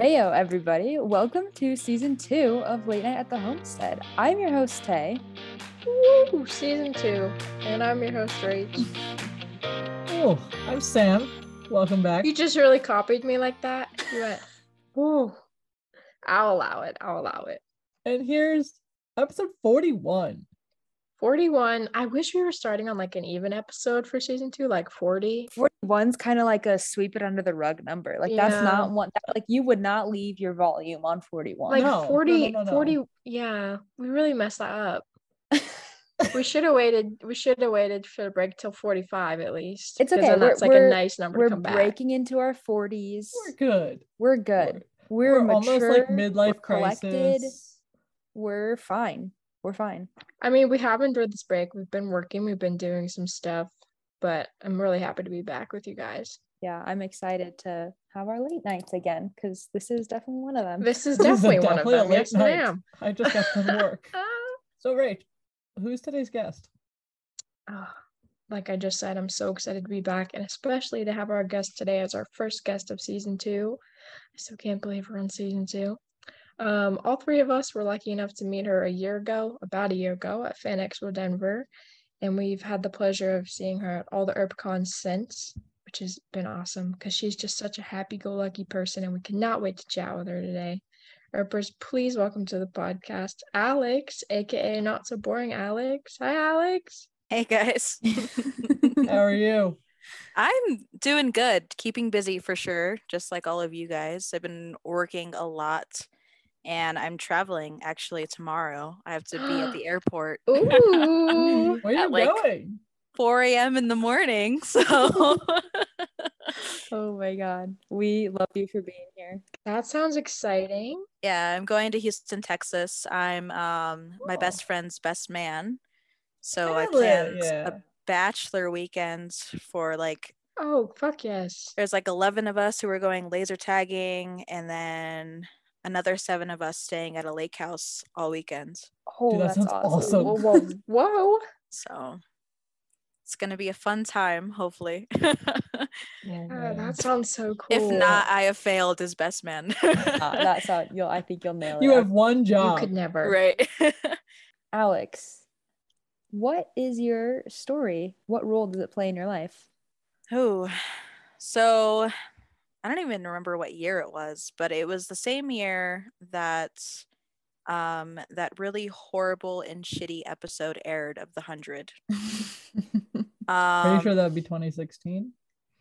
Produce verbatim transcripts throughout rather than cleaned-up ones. Heyo, everybody. Welcome to season two of Late Night at the Homestead. I'm your host, Tay. Woo, season two. And I'm your host, Rach. Oh, I'm Sam. Welcome back. You just really copied me like that. You went, ooh. I'll allow it. I'll allow it. And here's episode forty-one. forty-one. I wish we were starting on like an even episode for season two, like forty. forty-one's kind of like a sweep it under the rug number. Like yeah. That's not one that, like you would not leave your volume on forty-one. Like no, forty, no, no, no, no. forty. Yeah, we really messed that up. we should have waited. We should have waited for the break till forty-five at least. It's okay. Then that's we're, like we're, a nice number to come back. We're breaking into our forties. We're good. We're good. We're, we're mature, almost like midlife we're crisis. Collected. We're fine. We're fine. I mean, we have enjoyed this break. We've been working. We've been doing some stuff, but I'm really happy to be back with you guys. Yeah, I'm excited to have our late nights again because this is definitely one of them. This is definitely this is one definitely of them. Yes, I am. I just got to work. So, Rach, who's today's guest? Oh, like I just said, I'm so excited to be back, and especially to have our guest today as our first guest of season two. I still can't believe we're on season two. Um, all three of us were lucky enough to meet her a year ago, about a year ago at Fan Expo Denver. And we've had the pleasure of seeing her at all the Herp cons since, which has been awesome because she's just such a happy-go-lucky person and we cannot wait to chat with her today. Herpers, please welcome to the podcast, Alex, aka Not So Boring Alex. Hi, Alex. Hey, guys. How are you? I'm doing good. Keeping busy for sure, just like all of you guys. I've been working a lot. And I'm traveling actually tomorrow. I have to be at the airport. Ooh, where are you like going? four a.m. in the morning. So, oh my God, we love you for being here. That sounds exciting. Yeah, I'm going to Houston, Texas. I'm um my best friend's best man, so Hell I planned yeah. a bachelor weekend for like. Oh fuck yes! There's like eleven of us who are going laser tagging, and then. Another seven of us staying at a lake house all weekend. Oh, dude, that that's awesome. awesome. Whoa, whoa, whoa. So it's going to be a fun time, hopefully. Yeah, oh, that sounds so cool. If not, I have failed as best man. uh, that's how you'll, I think you'll nail it. You have one job. You could never. Right. Alex, what is your story? What role does it play in your life? Oh, so... I don't even remember what year it was, but it was the same year that um, that really horrible and shitty episode aired of The Hundred. um, Are you sure that would be twenty sixteen?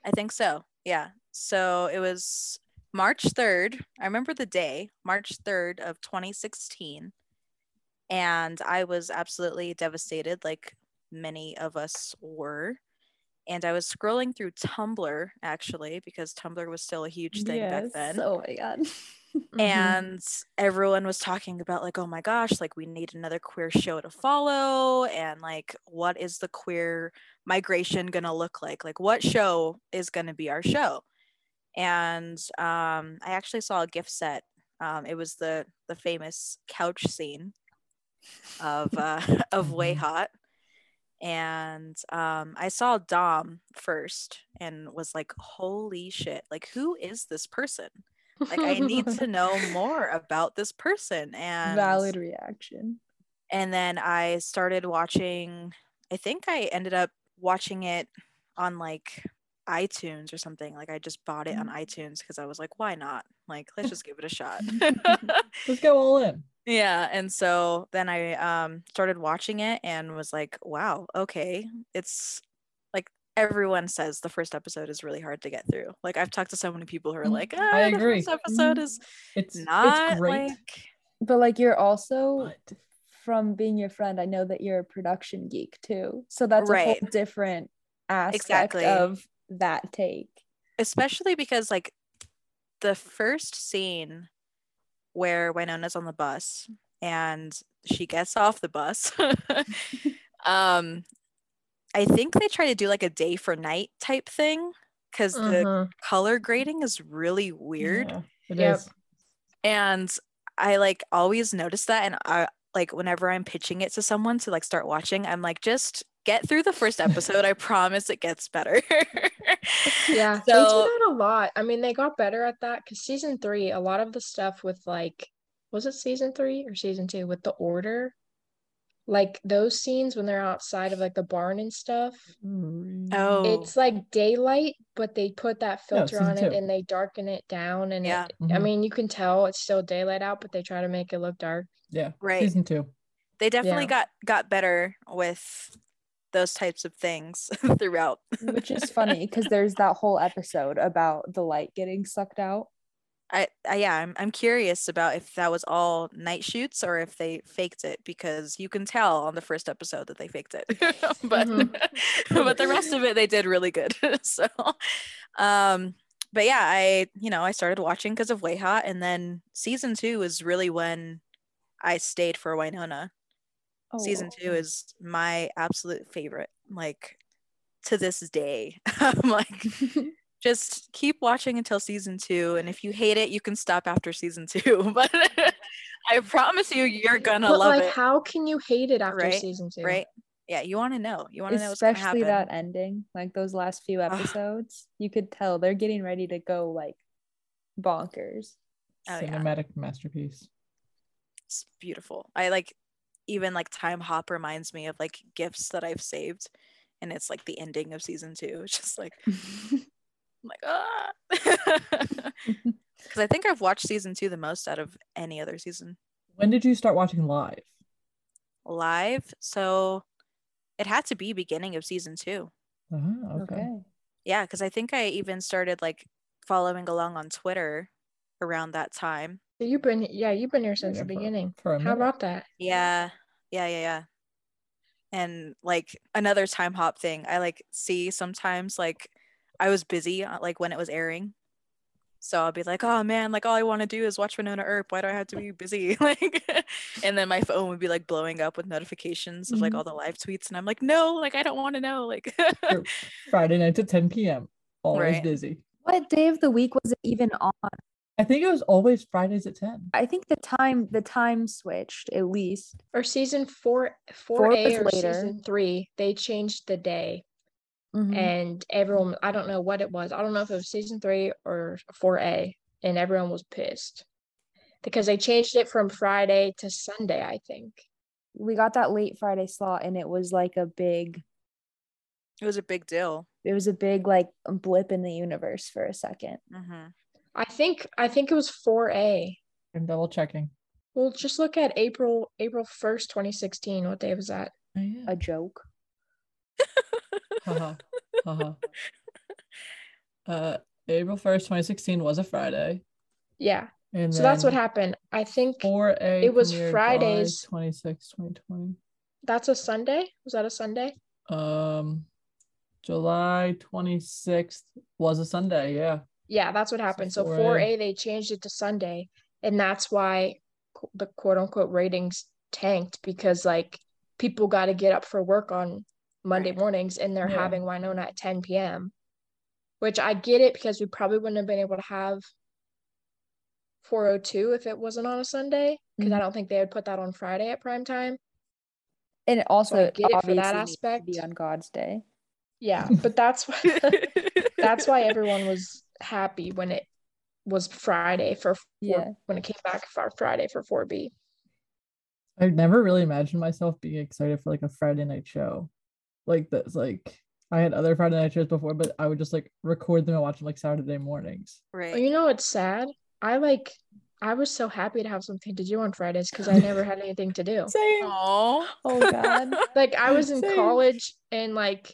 I think so, yeah. So it was March third. I remember the day, March third of twenty sixteen. And I was absolutely devastated, like many of us were. And I was scrolling through Tumblr, actually, because Tumblr was still a huge thing yes. back then. Oh, my God. And everyone was talking about, like, oh, my gosh, like, we need another queer show to follow. And, like, what is the queer migration going to look like? Like, what show is going to be our show? And um, I actually saw a gift set. Um, it was the the famous couch scene of uh, of WayHaught. And um, I saw Dom first and was like, holy shit, like, who is this person? Like, I need to know more about this person. And valid reaction. And then I started watching, I think I ended up watching it on like iTunes or something. Like, I just bought it on iTunes because I was like, why not? Like, let's just give it a shot. Let's go all in. Yeah, and so then I um, started watching it and was like, wow, okay. It's like everyone says the first episode is really hard to get through. Like, I've talked to so many people who are like, ah, I agree. The first episode is it's not it's great. Like... But like you're also, but... from being your friend, I know that you're a production geek too. So that's right. A whole different aspect exactly. of that take. Especially because like the first scene... where Wynonna's on the bus and she gets off the bus. um, I think they try to do like a day for night type thing because uh-huh. the color grading is really weird. Yeah, it yep. is. And I like always notice that. And I like whenever I'm pitching it to someone to like start watching, I'm like, just get through the first episode. I promise it gets better. Yeah, so, they do that a lot. I mean, they got better at that because season three, a lot of the stuff with, like, was it season three or season two with the order? Like, those scenes when they're outside of, like, the barn and stuff. Oh. It's, like, daylight, but they put that filter no, on it two. and they darken it down. And, yeah. it, mm-hmm. I mean, you can tell it's still daylight out, but they try to make it look dark. Yeah, right. Season two. They definitely yeah. got, got better with those types of things throughout. Which is funny, because there's that whole episode about the light getting sucked out. I, I yeah, I'm I'm curious about if that was all night shoots or if they faked it, because you can tell on the first episode that they faked it. But mm-hmm. but the rest of it they did really good. So um but yeah, I you know, I started watching because of WayHaught, and then season two is really when I stayed for Wynonna. Oh. Season two is my absolute favorite, like, to this day. I'm like, just keep watching until season two, and if you hate it, you can stop after season two. But I promise you, you're gonna but love like, it. How can you hate it after right? season two? Right? Yeah, you want to know. You want to know, especially that ending, like those last few episodes. You could tell they're getting ready to go, like, bonkers. Oh, cinematic yeah. masterpiece. It's beautiful. I like, even like Time Hop reminds me of, like, gifts that I've saved, and it's like the ending of season two. It's just like. I'm like, ah, because I think I've watched season two the most out of any other season. When did you start watching live? Live, so it had to be beginning of season two. Uh-huh, okay. okay. Yeah, because I think I even started, like, following along on Twitter around that time. So you've been, yeah, you've been here since yeah, the for, beginning. For How about that? Yeah, yeah, yeah, yeah. And, like, another Time Hop thing, I like see sometimes, like. I was busy, like, when it was airing, so I'll be like, oh man, like, all I want to do is watch Wynonna Earp, why do I have to be busy? Like, and then my phone would be, like, blowing up with notifications of mm-hmm. like all the live tweets, and I'm like, no, like, I don't want to know, like. Friday night to ten p.m. always right. busy. What day of the week was it even on? I think it was always Fridays at ten. I think the time the time switched, at least, or season four four A or later. Season three, they changed the day. Mm-hmm. And everyone, I don't know what it was. I don't know if it was season three or four A, and everyone was pissed because they changed it from Friday to Sunday, I think. We got that late Friday slot, and it was like a big, it was a big deal. It was a big, like, blip in the universe for a second. Mm-hmm. I think, I think it was four A. I'm double checking. Well, just look at April, April first, twenty sixteen. What day was that? Oh, yeah. A joke. uh-huh. Uh-huh. Uh, April first, twenty sixteen was a Friday. Yeah. And so that's what happened. I think four A it was Fridays. twenty-sixth, twenty twenty. That's a Sunday? Was that a Sunday? Um, July twenty-sixth was a Sunday, yeah. Yeah, that's what happened. So, so four A, they changed it to Sunday. And that's why the quote-unquote ratings tanked, because, like, people got to get up for work on Monday mornings, and they're yeah. having Wynonna at ten p.m. which I get it, because we probably wouldn't have been able to have four oh two if it wasn't on a Sunday, because mm-hmm. I don't think they would put that on Friday at prime time. And also, so I get it for that aspect. Be on God's day. Yeah, but that's why that's why everyone was happy when it was Friday for four, yeah. when it came back for Friday for four B. I've never really imagined myself being excited for, like, a Friday night show. Like, that's like, I had other Friday night shows before, but I would just, like, record them and watch them, like, Saturday mornings. Right. You know what's sad? I like I was so happy to have something to do on Fridays, because I never had anything to do. Same. Aww. Oh God. Like, I was in Same. college, and, like,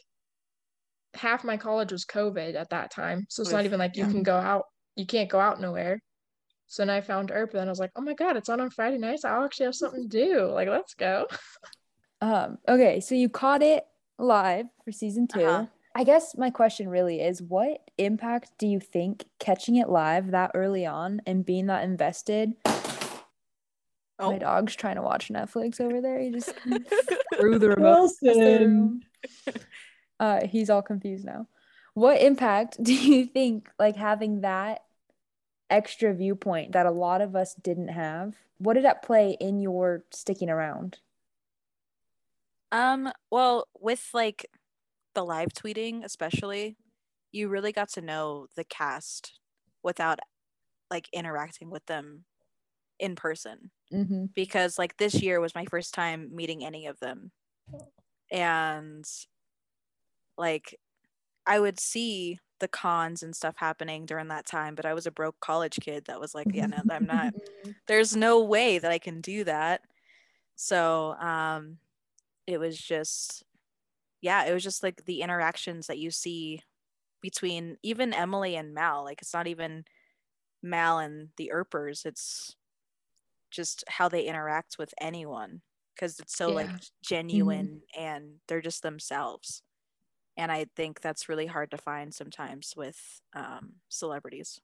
half my college was COVID at that time. So it's Oof. not even like you yeah. can go out, you can't go out nowhere. So then I found Earp, and I was like, oh my God, it's on on Friday nights. I'll actually have something to do. Like, let's go. Um, okay, so you caught it live for season two. Uh-huh. I guess my question really is, what impact do you think catching it live that early on and being that invested? Oh. My dog's trying to watch Netflix over there. He just threw the remote. Wilson. Uh, he's all confused now. What impact do you think, like, having that extra viewpoint that a lot of us didn't have? What did that play in your sticking around? Um, well, with like the live tweeting especially, you really got to know the cast without like interacting with them in person. Mm-hmm. Because like this year was my first time meeting any of them. And like I would see the cons and stuff happening during that time, but I was a broke college kid that was like, yeah, no, I'm not, there's no way that I can do that. So um, it was just, yeah, it was just like the interactions that you see between even Emily and Mal. Like it's not even Mal and the Earpers, it's just how they interact with anyone, because it's so yeah. like genuine mm-hmm. and they're just themselves. And I think that's really hard to find sometimes with um, celebrities,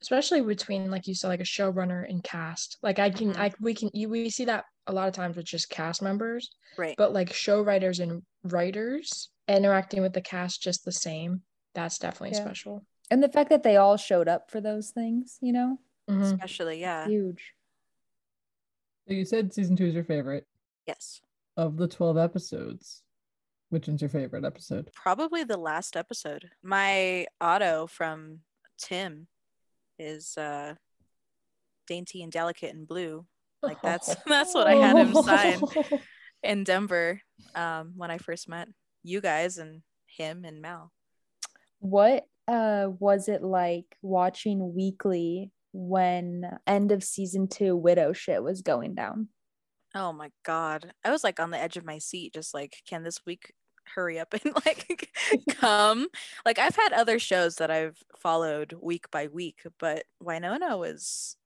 especially between, like you said, like a showrunner and cast. Like I can, mm-hmm. I we can, you, we see that a lot of times with just cast members, right? But like show writers and writers interacting with the cast just the same. That's definitely yeah. special. And the fact that they all showed up for those things, you know, mm-hmm. especially yeah, huge. So you said season two is your favorite. Yes. Of the twelve episodes, which one's your favorite episode? Probably the last episode. My auto from Tim is uh, dainty and delicate and blue. Like that's that's what I had him sign in Denver um, when I first met you guys and him and Mal. What uh, was it like watching weekly when end of season two widow shit was going down? Oh my God. I was like on the edge of my seat, just like, can this week hurry up and like come? Like I've had other shows that I've followed week by week, but Wynonna was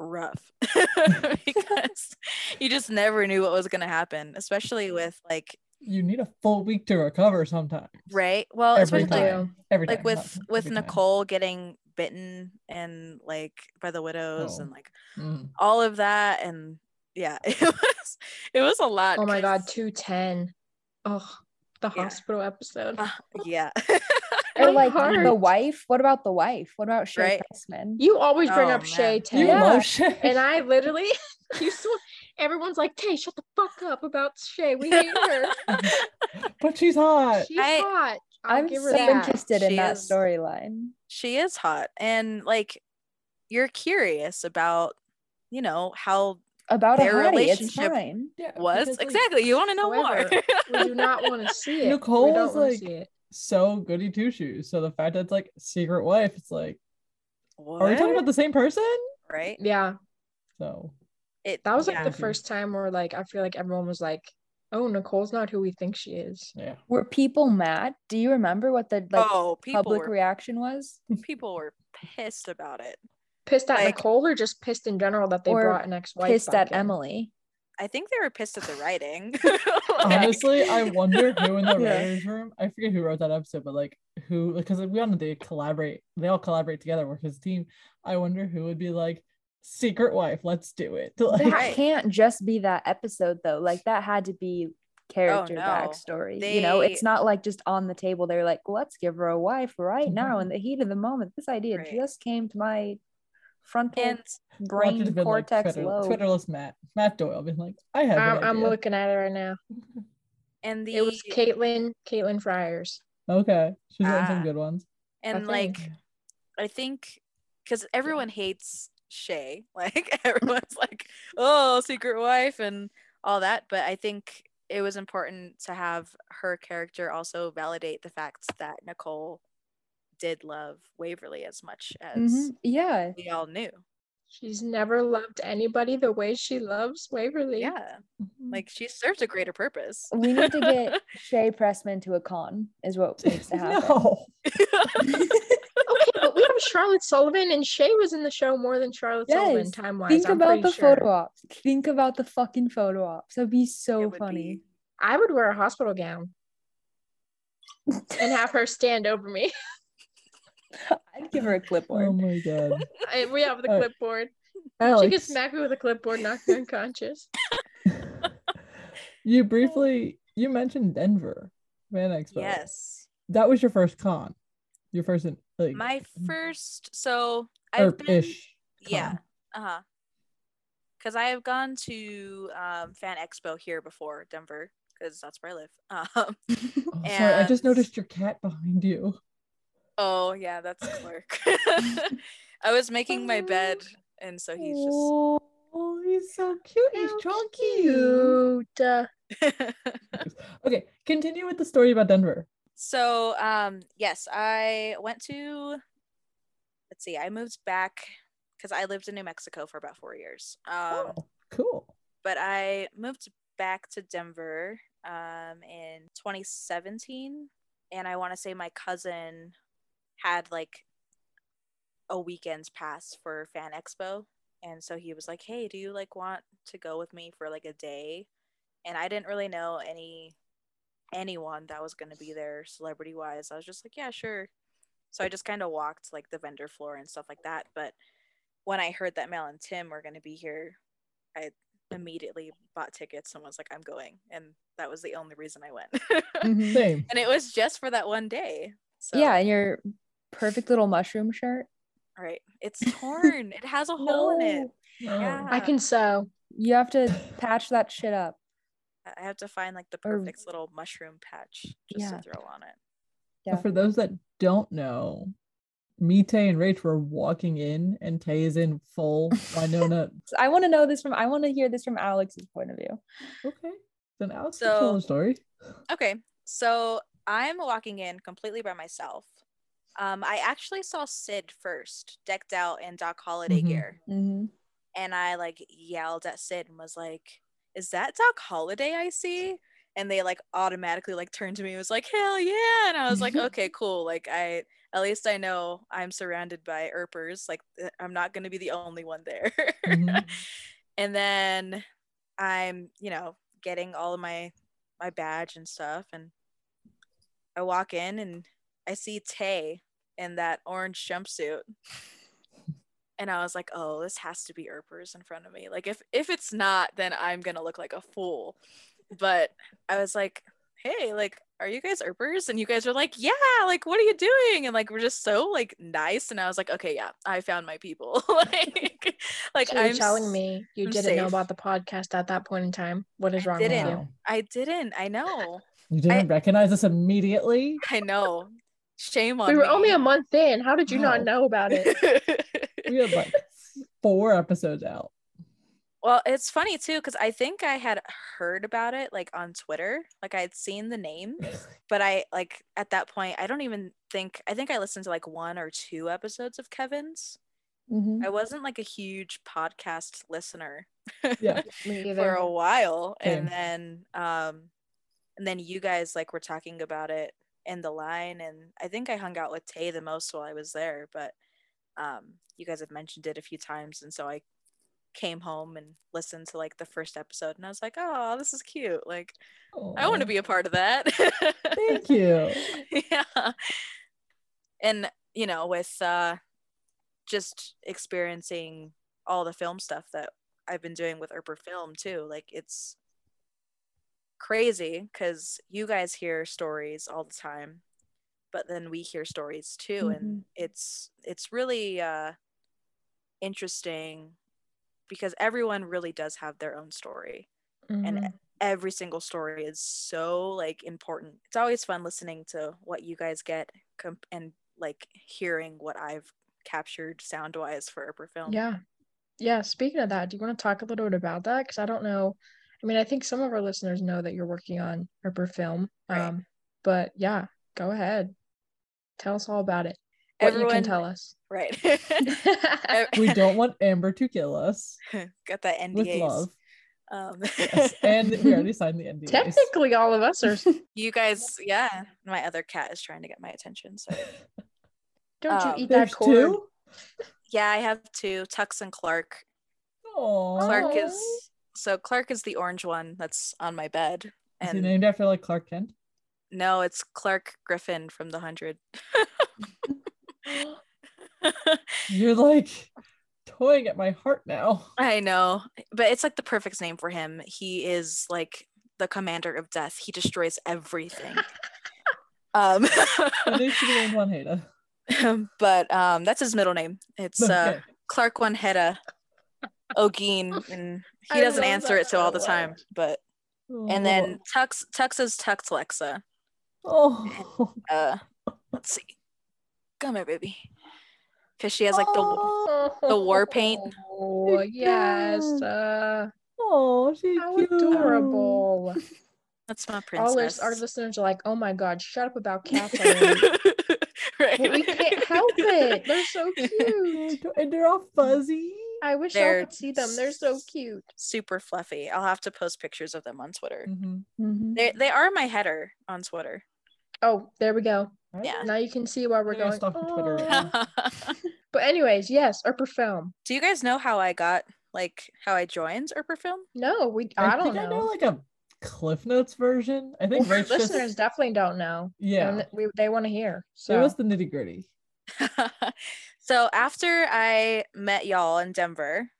rough because you just never knew what was going to happen, especially with like, you need a full week to recover sometimes. Right? Well, every especially time. Like, every like time. with with every Nicole time. Getting bitten and like by the widows oh. and like mm. all of that, and yeah, it was it was a lot. Oh my God, two ten. Oh, the yeah. hospital episode. Uh, yeah. Or like heart. the wife. What about the wife? What about Shay right? Pressman? You always bring oh, up man. Shay Tay. Yeah. And I literally, you sw- everyone's like, Tay, shut the fuck up about Shay. We hate her. But she's hot. She's I, hot. I'll I'm so that. interested she in that storyline. She is hot, and like, you're curious about, you know, how. About their a relationship was yeah, exactly like, you want to know however, more. We do not want to see it. Nicole's like so goody two shoes. So the fact that it's like secret wife, it's like, what? Are we talking about the same person? Right? Yeah. So it that was yeah. like the first time where like I feel like everyone was like, oh, Nicole's not who we think she is. Yeah. Were people mad? Do you remember what the like oh, public were, reaction was? People were pissed about it. Pissed at like, Nicole, or just pissed in general that they brought an ex-wife? Pissed back at in? Emily. I think they were pissed at the writing. Like, honestly, I wonder who in the yeah. writers' room. I forget who wrote that episode, but like who? Because we all know they collaborate. They all collaborate together, work as a team. I wonder who would be like, secret wife. Let's do it. Like, that can't just be that episode though. Like that had to be character oh, no. backstory. They... You know, it's not like just on the table. They're like, let's give her a wife right mm-hmm. now in the heat of the moment. This idea right. just came to my. Frontal and brain cortex like Twitter, low. Twitterless Matt. Matt Doyle been like, I have I'm, I'm looking at it right now. And the It was Caitlin, Caitlin Fryers. Okay. She's got ah, some good ones. And I like think. I think because everyone hates Shay. Like everyone's like, oh, secret wife and all that. But I think it was important to have her character also validate the fact that Nicole did love Waverly as much as mm-hmm. yeah we all knew. She's never loved anybody the way she loves Waverly. Yeah, mm-hmm. like she serves a greater purpose. We need to get Shay Pressman to a con is what needs to happen. No. Okay, but we have Charlotte Sullivan, and Shay was in the show more than Charlotte yes. Sullivan time-wise. Think I'm about the sure. photo ops. Think about the fucking photo ops. That'd be so it funny. Be... I would wear a hospital gown and have her stand over me. I'd give her a clipboard. Oh my God. I, we have the uh, clipboard. Alex. She gets smacked with a clipboard, knocked unconscious. You briefly, you mentioned Denver Fan Expo. Yes. That was your first con. Your first, like. My first, so I've been. Con. Yeah. Uh huh. because I have gone to um, Fan Expo here before, Denver, because that's where I live. Um, oh, and... Sorry, I just noticed your cat behind you. Oh, yeah, that's Clark. I was making my bed, and so he's just... Oh, he's so cute. He's chunky. Cute. Okay, continue with the story about Denver. So, um, yes, I went to... Let's see, I moved back... because I lived in New Mexico for about four years. Um, oh, cool. But I moved back to Denver um, in twenty seventeen. And I want to say my cousin had like a weekend pass for Fan Expo. And so he was like, hey, do you like want to go with me for like a day? And I didn't really know any anyone that was going to be there celebrity wise. I was just like, yeah, sure. So I just kind of walked like the vendor floor and stuff like that. But when I heard that Mal and Tim were going to be here, I immediately bought tickets and was like, I'm going. And that was the only reason I went. Same. And it was just for that one day. So. Yeah, and your perfect little mushroom shirt. Right. It's torn. It has a hole no. in it. No. Yeah. I can sew. You have to patch that shit up. I have to find like the perfect or... little mushroom patch just yeah. to throw on it. Yeah. But for those that don't know, me, Tay, and Rach were walking in, and Tay is in full Wynonna. So I want to know this from. I want to hear this from Alex's point of view. Okay, then Alex so, can tell the story. Okay, so I'm walking in completely by myself. Um, I actually saw Sid first, decked out in Doc Holliday mm-hmm. gear, mm-hmm. and I like yelled at Sid and was like, "Is that Doc Holliday I see?" And they like automatically like turned to me and was like, hell yeah. And I was like, okay, cool. Like I, at least I know I'm surrounded by Earpers. Like I'm not going to be the only one there. Mm-hmm. And then I'm, you know, getting all of my, my badge and stuff. And I walk in and I see Tay in that orange jumpsuit. And I was like, oh, this has to be Earpers in front of me. Like if, if it's not, then I'm going to look like a fool. But I was like, hey, like, are you guys Herpers? And you guys were like, yeah, like, what are you doing? And like, we're just so like nice. And I was like, okay, yeah, I found my people. like, like so I'm telling me you I'm didn't safe. know about the podcast at that point in time. What is wrong with you? I didn't. I know. You didn't I, recognize us immediately? I know. Shame on me. We were me. only a month in. How did you oh. not know about it? We had like four episodes out. Well, it's funny too, because I think I had heard about it like on Twitter, like I had seen the name, but I like at that point, I don't even think, I think I listened to like one or two episodes of Kevin's. Mm-hmm. I wasn't like a huge podcast listener yeah, for a while. Yeah. And then, um, and then you guys like were talking about it in the line. And I think I hung out with Tay the most while I was there, but um, you guys have mentioned it a few times. And so I came home and listened to like the first episode and I was like, oh, this is cute, like Aww. I want to be a part of that. Thank you. Yeah. And you know, with uh just experiencing all the film stuff that I've been doing with Earper Film too, like it's crazy because you guys hear stories all the time, but then we hear stories too. Mm-hmm. And it's it's really uh interesting because everyone really does have their own story. Mm-hmm. And every single story is so like important. It's always fun listening to what you guys get comp- and like hearing what I've captured sound wise for Earper Film. Yeah. Yeah. Speaking of that, do you want to talk a little bit about that? Cause I don't know. I mean, I think some of our listeners know that you're working on Earper Film, right. um, but yeah, go ahead. Tell us all about it. What everyone you can tell us, right? We don't want Amber to kill us. Got that N D As with love. Um yes. And we already signed the N D As. Technically all of us are. You guys, yeah, my other cat is trying to get my attention, so don't um, you eat that cord. Two? Yeah, I have two, Tux and Clark. Oh, Clark is so Clark is the orange one that's on my bed. And is he named after like Clark Kent? No, it's Clark Griffin from The Hundred. You're like toying at my heart now. I know, but it's like the perfect name for him. He is like the commander of death. He destroys everything. um At least you named Juanita. But um that's his middle name. It's okay. uh Clark Juanita Ogeen, and he doesn't answer it so all the time, but and then Tux Tux is Tux Lexa. Oh, uh, let's see. Come here, baby. Because she has like the oh. the war paint. Oh yes. Uh, oh, she's how cute. Adorable. That's my princess. All our, our listeners are like, "Oh my God, shut up about Catherine." Right. But we can't help it. They're so cute, and they're all fuzzy. I wish I could see them. They're so cute. Super fluffy. I'll have to post pictures of them on Twitter. Mm-hmm. Mm-hmm. They they are my header on Twitter. Oh, there we go. Yeah. Now you can see why we're yeah, going. Oh. Twitter. But anyways, yes, Earper Film. Do you guys know how I got like how I joined Earper Film? No, we. I, I don't think know. I know like a Cliff Notes version. I think Rach listeners just... definitely don't know. Yeah, we, they want to hear. So it was the nitty gritty. So after I met y'all in Denver,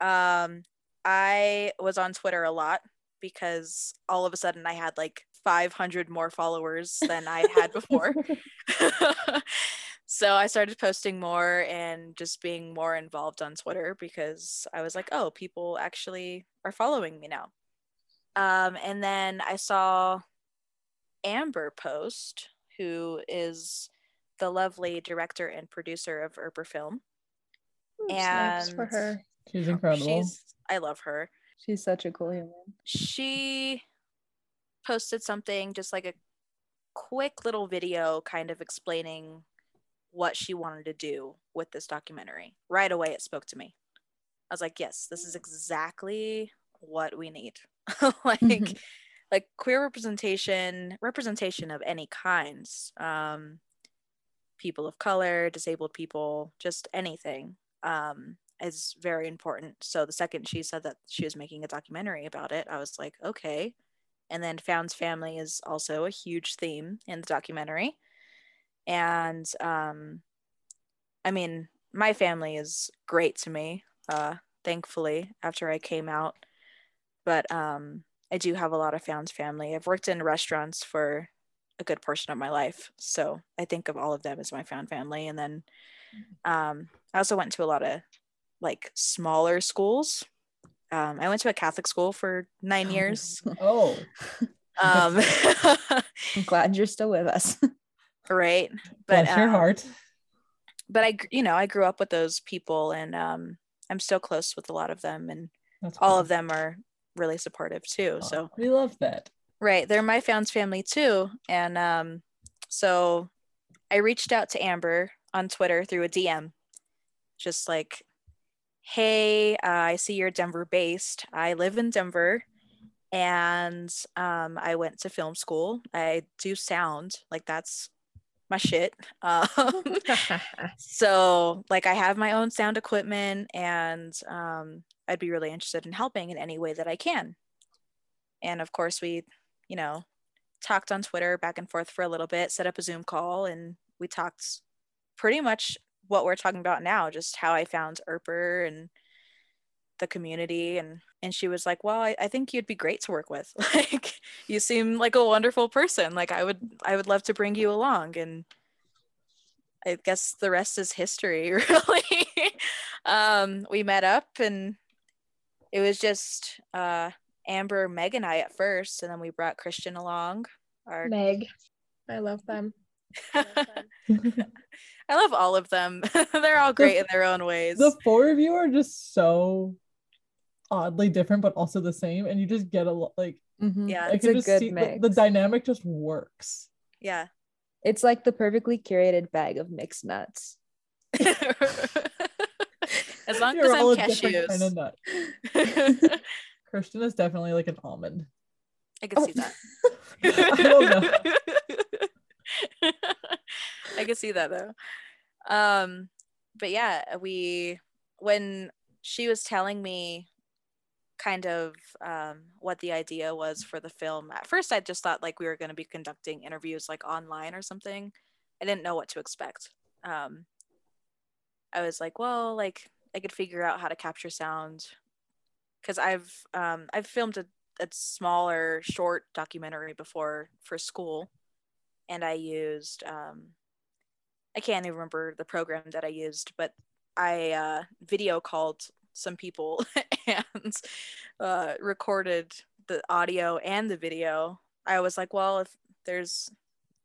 um, I was on Twitter a lot because all of a sudden I had like five hundred more followers than I had before. So I started posting more and just being more involved on Twitter because I was like, oh, people actually are following me now. Um, and then I saw Amber post, who is the lovely director and producer of Earper Film. Ooh, and for her. She's incredible. She's, I love her. She's such a cool human. She posted something, just like a quick little video kind of explaining what she wanted to do with this documentary. Right away, it spoke to me. I was like, yes, this is exactly what we need. Like, mm-hmm. like queer representation, representation of any kinds. Um, people of color, disabled people, just anything um, is very important. So the second she said that she was making a documentary about it, I was like, okay. And then found family is also a huge theme in the documentary. And um, I mean, my family is great to me, uh, thankfully, after I came out. But um, I do have a lot of found family. I've worked in restaurants for a good portion of my life. So I think of all of them as my found family. And then um, I also went to a lot of like smaller schools. Um, I went to a Catholic school for nine years. Oh, um, I'm glad you're still with us. Right. But bless your um, heart. But I, you know, I grew up with those people and um, I'm still close with a lot of them, and that's all cool. Of them are really supportive too. Oh, so we love that. Right. They're my found family too. And um, so I reached out to Amber on Twitter through a D M, just like, hey, uh, I see you're Denver based. I live in Denver and um, I went to film school. I do sound, like that's my shit. Um, so like I have my own sound equipment and um, I'd be really interested in helping in any way that I can. And of course we, you know, talked on Twitter back and forth for a little bit, set up a Zoom call, and we talked pretty much what we're talking about now, just how I found Earper and the community. And and she was like, well, I, I think you'd be great to work with. Like, you seem like a wonderful person. Like I would I would love to bring you along. And I guess the rest is history, really. um, we met up and it was just uh, Amber, Meg, and I at first, and then we brought Christian along. Our Meg. I love them. I love them. I love all of them. They're all great the, in their own ways. The four of you are just so oddly different, but also the same. And you just get a lot, like, mm-hmm. yeah, it's a good see, mix. The, the dynamic just works. Yeah. It's like the perfectly curated bag of mixed nuts. As long You're as I'm cashews. Kind of nut. Kirsten is definitely like an almond. I can oh. see that. I don't know. I could see that though. Um, but yeah, we, when she was telling me kind of um, what the idea was for the film, at first I just thought like we were going to be conducting interviews like online or something. I didn't know what to expect. Um, I was like, well, like I could figure out how to capture sound because I've, um, I've filmed a, a smaller short documentary before for school. And I used, um, I can't even remember the program that I used, but I uh, video called some people and uh, recorded the audio and the video, I was like, well, if there's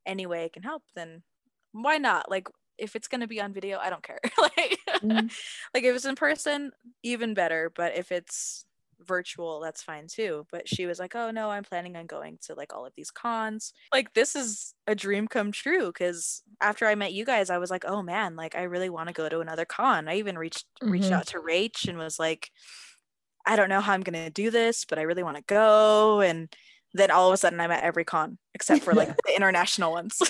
any way I can help, then why not? Like, if it's going to be on video, I don't care. Like, mm-hmm. like, if it's in person, even better. But if it's virtual, that's fine too. But she was like, oh no, I'm planning on going to like all of these cons. Like, this is a dream come true, because after I met you guys, I was like, oh man, like I really want to go to another con. I even reached mm-hmm. reached out to Rach and was like, I don't know how I'm gonna do this, but I really want to go. And then all of a sudden I'm at every con except for like the international ones.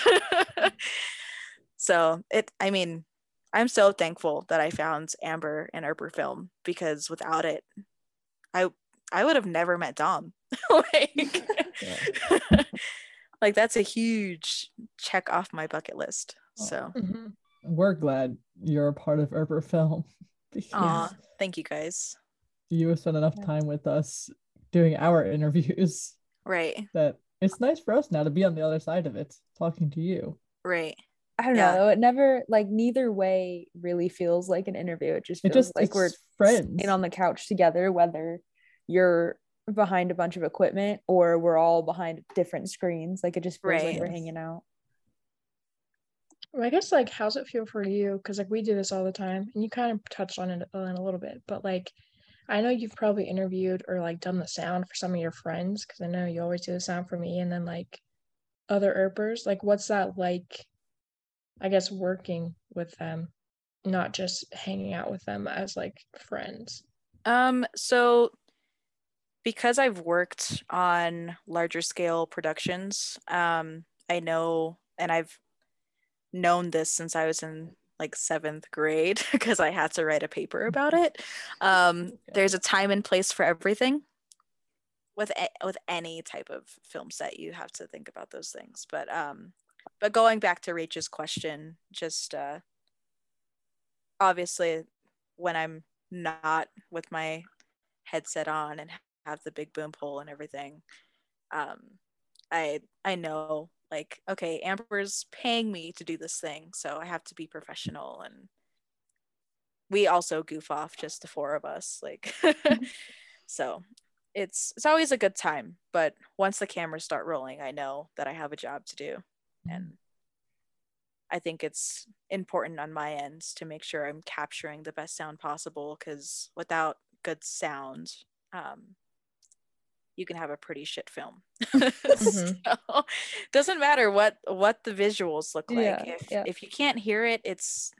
So it I mean I'm so thankful that I found Amber and Earper Film, because without it I I would have never met Dom. Like, yeah. Like, that's a huge check off my bucket list. So mm-hmm. we're glad you're a part of Earper Film. Aw, thank you guys. You have spent enough yeah. time with us doing our interviews. Right. That it's nice for us now to be on the other side of it, talking to you. Right. I don't yeah. know. It never, like, neither way really feels like an interview. It just feels it just, like we're friends in on the couch together, whether you're behind a bunch of equipment or we're all behind different screens. Like, it just feels right. like we're hanging out. Well, I guess, like, how's it feel for you? Because, like, we do this all the time, and you kind of touched on it a little bit, but, like, I know you've probably interviewed or, like, done the sound for some of your friends, because I know you always do the sound for me, and then, like, other Earpers. Like, what's that like? I guess working with them, not just hanging out with them as like friends. Um, so because I've worked on larger scale productions, um, I know, and I've known this since I was in like seventh grade, because I had to write a paper about it. Um, okay. There's a time and place for everything. With a- with any type of film set, you have to think about those things. But um, But going back to Rach's question, just uh, obviously when I'm not with my headset on and have the big boom pole and everything, um, I I know, like, okay, Amber's paying me to do this thing, so I have to be professional. And we also goof off, just the four of us, like, so. It's it's always a good time, but once the cameras start rolling, I know that I have a job to do. And I think it's important on my end to make sure I'm capturing the best sound possible, because without good sound, um, you can have a pretty shit film. Mm-hmm. So, doesn't matter what what the visuals look like. Yeah, if yeah. if you can't hear it, it's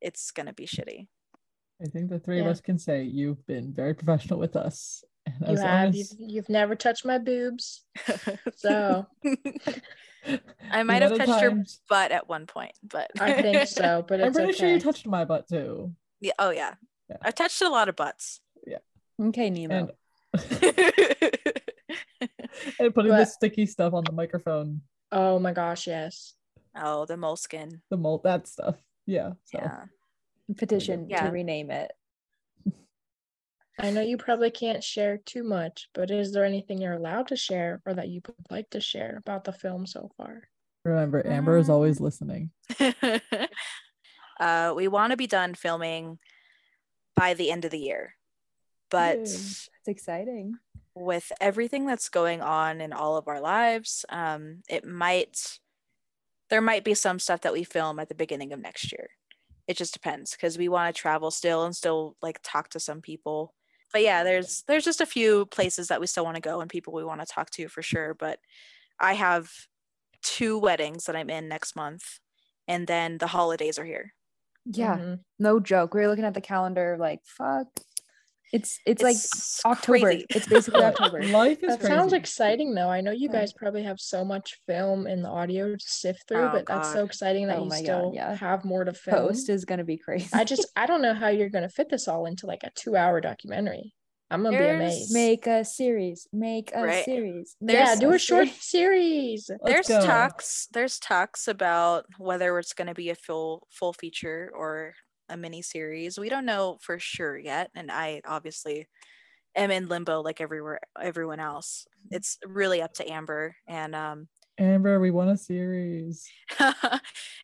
it's gonna be shitty. I think the three yeah. of us can say you've been very professional with us. And you have. As... You've, you've never touched my boobs, so. I might have touched times. your butt at one point, but I think so. But it's I'm pretty okay. sure you touched my butt too. Yeah. Oh yeah. yeah. I touched a lot of butts. Yeah. Okay, Nemo. And, and putting but... the sticky stuff on the microphone. Oh my gosh! Yes. Oh, the moleskin. The mold, that stuff. Yeah. So. Yeah. Petition yeah. to rename it. I know you probably can't share too much, but is there anything you're allowed to share or that you would like to share about the film so far? Remember, Amber is always listening. uh, we want to be done filming by the end of the year, but it's exciting. With everything that's going on in all of our lives, um, it might, there might be some stuff that we film at the beginning of next year. It just depends, because we want to travel still and still like talk to some people. But yeah, there's there's just a few places that we still want to go and people we want to talk to for sure. But I have two weddings that I'm in next month, and then the holidays are here. Yeah, mm-hmm. No joke. We were looking at the calendar like, fuck. It's it's, it's like October. Crazy. It's basically October. Life is that crazy. Sounds exciting though. I know you guys probably have so much film and the audio to sift through, oh, but God. That's so exciting that oh, you still God, yeah. have more to film. Post is gonna be crazy. I just I don't know how you're gonna fit this all into like a two hour documentary. I'm gonna There's, be amazed. Make a series. Make a right. series. There's, yeah, do a short series. There's talks. There's talks about whether it's gonna be a full full feature or a mini series. We don't know for sure yet, and I obviously am in limbo like everywhere everyone else. It's really up to Amber and um Amber, we want a series.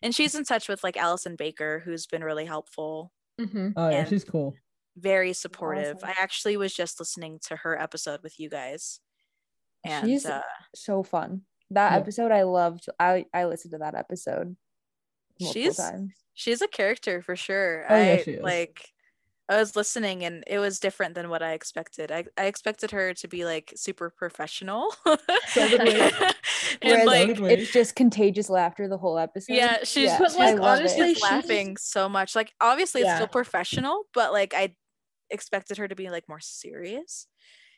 And she's in touch with like Allison Baker, who's been really helpful. Mm-hmm. Oh yeah, and she's cool. very supportive. Awesome. I actually was just listening to her episode with you guys. And she's uh, so fun. That yeah. episode I loved. I, I listened to that episode multiple she's, times. She's a character for sure. Oh, I yeah, she is. like I was listening and it was different than what I expected. I, I expected her to be like super professional. Whereas like, it's just contagious laughter the whole episode. Yeah, she's yeah. But, like, honestly she's laughing so much. Like obviously yeah. it's still professional, but like I expected her to be like more serious.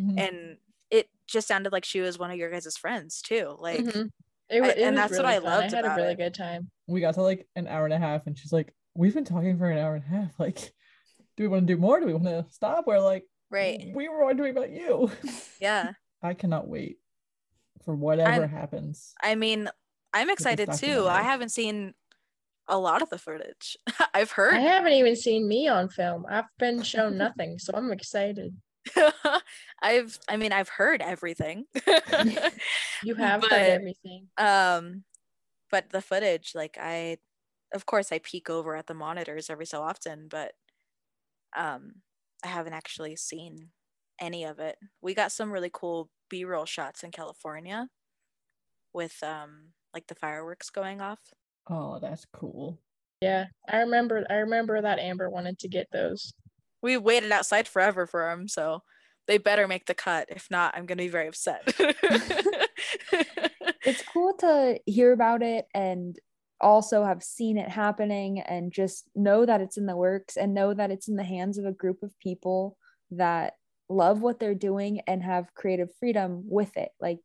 Mm-hmm. And it just sounded like she was one of your guys' friends too. Like mm-hmm. it, it I, and that's really what I fun. loved. I had about a really it. good time. We got to like an hour and a half and she's like, we've been talking for an hour and a half. Like, do we want to do more? Do we want to stop? We're like, right. We were wondering about you. Yeah. I cannot wait for whatever I'm, happens. I mean, I'm excited too. I haven't seen a lot of the footage. I've heard. I haven't even seen me on film. I've been shown nothing, so I'm excited. I've, I mean, I've heard everything. You have but, heard everything. Um, but the footage, like I, of course, I peek over at the monitors every so often, but um I haven't actually seen any of it. We got some really cool b-roll shots in California with um like the fireworks going off. Oh, that's cool. Yeah, I remember I remember that Amber wanted to get those. We waited outside forever for them, so they better make the cut. If not, I'm gonna be very upset. It's cool to hear about it and also have seen it happening and just know that it's in the works and know that it's in the hands of a group of people that love what they're doing and have creative freedom with it. Like,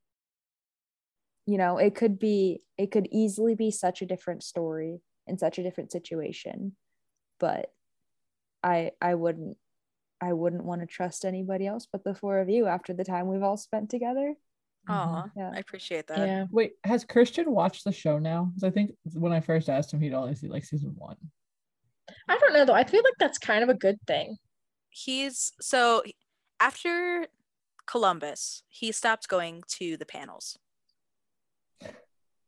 you know, it could be, it could easily be such a different story and such a different situation, but I, I wouldn't, I wouldn't want to trust anybody else but the four of you after the time we've all spent together. Oh, yeah. I appreciate that. Yeah. Wait, has Christian watched the show now? Because I think when I first asked him, he'd only see like season one. I don't know though. I feel like that's kind of a good thing. He's so after Columbus, he stopped going to the panels,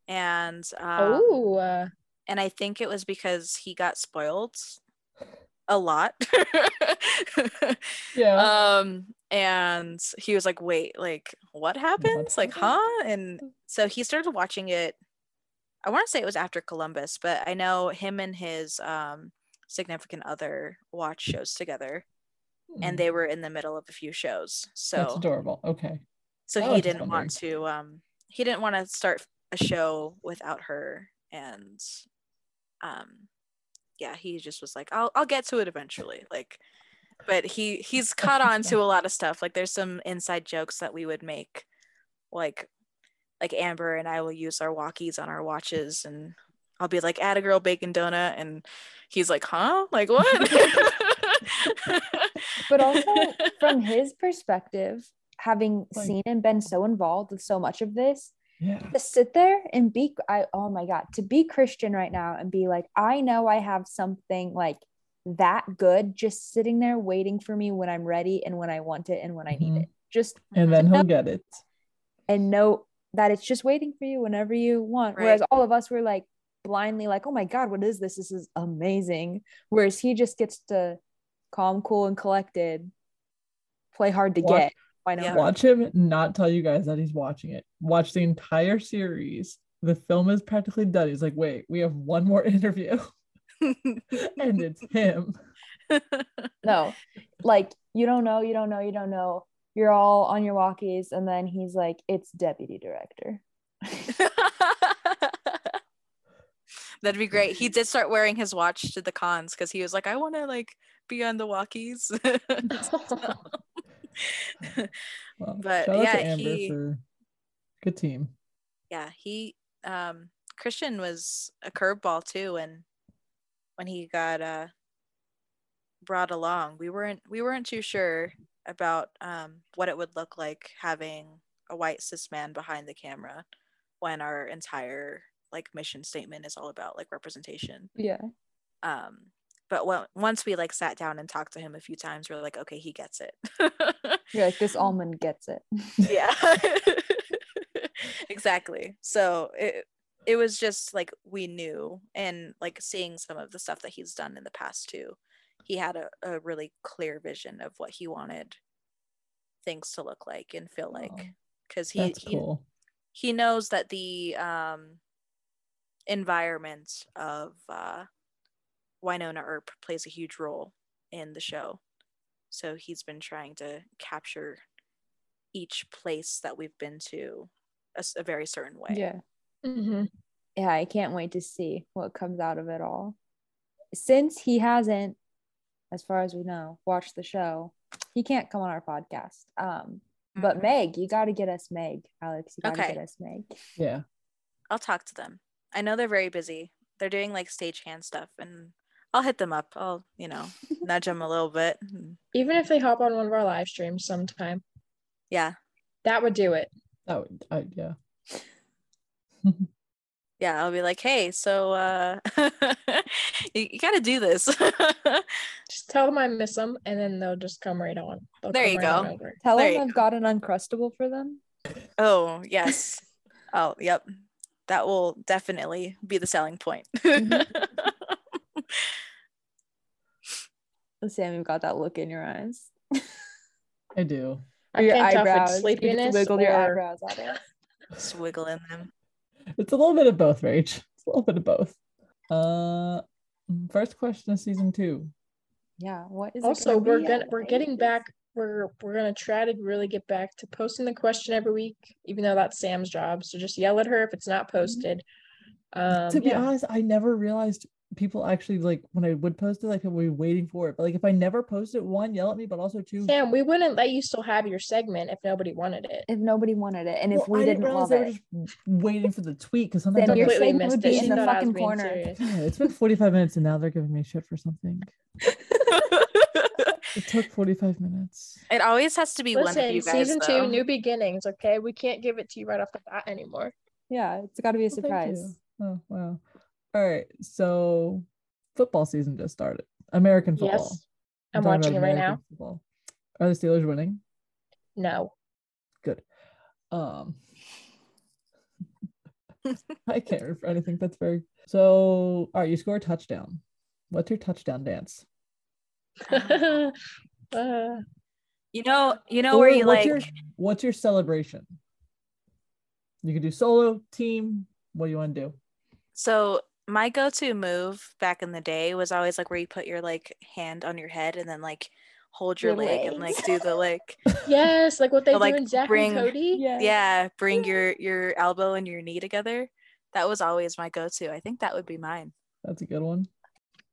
and um, oh, uh... and I think it was because he got spoiled a lot. Yeah. Um. And he was like, wait, like what happens? Like, huh? And so he started watching it. I want to say it was after Columbus, but I know him and his um significant other watch shows together, and they were in the middle of a few shows. So that's adorable. Okay. So oh, he didn't want to um he didn't want to start a show without her, and um yeah, he just was like, I'll I'll get to it eventually. Like, but he he's caught on to a lot of stuff. Like there's some inside jokes that we would make, like like Amber and I will use our walkies on our watches, and I'll be like, atta girl bacon donut, and he's like, huh, like what? But also from his perspective, having seen and been so involved with so much of this, yeah, to sit there and be I oh my god to be Christian right now and be like, I know I have something like that good just sitting there waiting for me when I'm ready and when I want it and when I need mm-hmm. it. Just and then he'll get it and know that it's just waiting for you whenever you want. Right. Whereas all of us were like blindly like, oh my god, what is this? This is amazing. Whereas he just gets to calm, cool, and collected, play hard to watch, get. Why not? Yeah. Watch him not tell you guys that he's watching it. Watch the entire series. The film is practically done. He's like, wait, we have one more interview. And it's him. No, like you don't know you don't know you don't know you're all on your walkies, and then he's like, it's deputy director. That'd be great. He did start wearing his watch to the cons because he was like, I want to like be on the walkies. Well, but yeah, he, for good team. Yeah, he um Christian was a curveball too, and when he got uh, brought along, we weren't we weren't too sure about um, what it would look like having a white cis man behind the camera when our entire like mission statement is all about like representation. Yeah. Um, but when, once we like sat down and talked to him a few times, we were like, okay, he gets it. You're like, this almond gets it. Yeah. Exactly. So it. It was just like we knew, and like seeing some of the stuff that he's done in the past too, he had a, a really clear vision of what he wanted things to look like and feel like, because he, he, cool. he knows that the um, environment of uh, Wynonna Earp plays a huge role in the show. So he's been trying to capture each place that we've been to a, a very certain way. Yeah. Mm-hmm. Yeah, I can't wait to see what comes out of it all. Since he hasn't, as far as we know, watched the show, he can't come on our podcast. Um, mm-hmm. But Meg, you got to get us Meg, Alex. You got to okay. get us Meg. Yeah. I'll talk to them. I know they're very busy. They're doing like stagehand stuff, and I'll hit them up. I'll, you know, nudge them a little bit. Even if they hop on one of our live streams sometime. Yeah. That would do it. That would, I, yeah. Yeah, I'll be like, hey, so uh, you, you got to do this. Just tell them I miss them, and then they'll just come right on. They'll there you right go. Tell there them I've go. got an Uncrustable for them. Oh, yes. Oh, yep. That will definitely be the selling point. Mm-hmm. Sam, you've got that look in your eyes. I do. Or your I eyebrows. Sleepiness. You wiggle or... your eyebrows at it. Swiggle in them. It's a little bit of both, Rach. It's a little bit of both. Uh, first question of season two. Yeah. What is also it gonna we're gonna we're getting back. We're we're gonna try to really get back to posting the question every week, even though that's Sam's job. So just yell at her if it's not posted. Um, to be yeah. honest, I never realized people actually like when I would post it, like people would be waiting for it. But like if I never post it, one, yell at me, but also two. Sam, we wouldn't let you still have your segment if nobody wanted it. If nobody wanted it, and well, if we I didn't, didn't love it, just waiting for the tweet because sometimes then your segment would be in the fucking corner. Yeah, it's been forty-five minutes, and now they're giving me shit for something. It took forty-five minutes. It always has to be Listen, one of you guys. Season though. two, new beginnings. Okay, we can't give it to you right off the bat anymore. Yeah, it's got to be a well, surprise. Oh wow! All right, so football season just started. American football. Yes, I'm, I'm watching it right now. Football. Are the Steelers winning? No. Good. Um, I can't remember anything. Pittsburgh. So, all right, you score a touchdown. What's your touchdown dance? uh, you know you know where you what's like your, what's your celebration? You can do solo, team, what do you want to do? So my go-to move back in the day was always like where you put your like hand on your head and then like hold your, your leg legs. and like do the like yes like what they the, do like, in Zach bring, and Cody yes. yeah bring your your elbow and your knee together. That was always my go-to. I think that would be mine. That's a good one.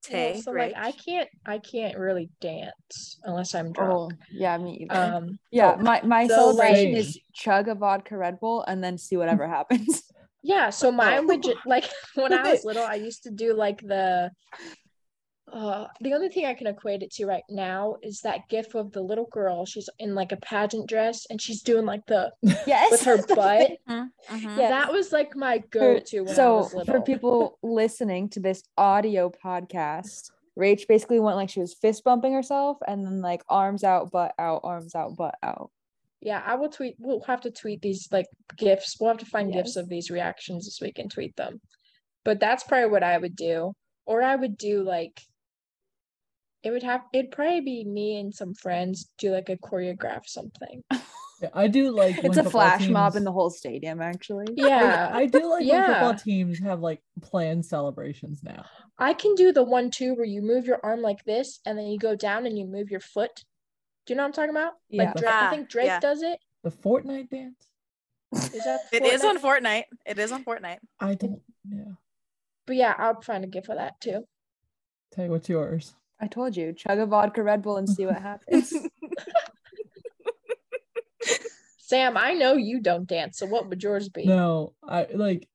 Tay, yeah, so right? like I can't I can't really dance unless I'm drunk. Oh, yeah, me either. Um, yeah, my, my so celebration like, is chug a vodka Red Bull and then see whatever happens. Yeah, so mine would just, like when I was little, I used to do like the uh the only thing I can equate it to right now is that gif of the little girl. She's in like a pageant dress and she's doing like the yes with her butt. Mm-hmm. Mm-hmm. Yeah, that was like my go-to when so I was little. For people listening to this audio podcast, Rach basically went like she was fist bumping herself and then like arms out, butt out, arms out, butt out. Yeah, I will tweet. We'll have to tweet these like gifs. We'll have to find yes. gifs of these reactions this week and tweet them. But that's probably what I would do. Or I would do like It would have. It'd probably be me and some friends do like a choreograph something. Yeah, I do like. It's a flash teams... mob in the whole stadium, actually. Yeah, I, I do like. Yeah. When football teams have like planned celebrations now. I can do the one two where you move your arm like this, and then you go down and you move your foot. Do you know what I'm talking about? Yeah, like, Dra- I think Drake yeah. does it. The Fortnite dance. Is that Fortnite? It is on Fortnite. It is on Fortnite. I don't. Yeah. But yeah, I'll find a gift for that too. Tay, what's yours? I told you, chug a vodka Red Bull and see what happens. Sam, I know you don't dance, so what would yours be? No, I like,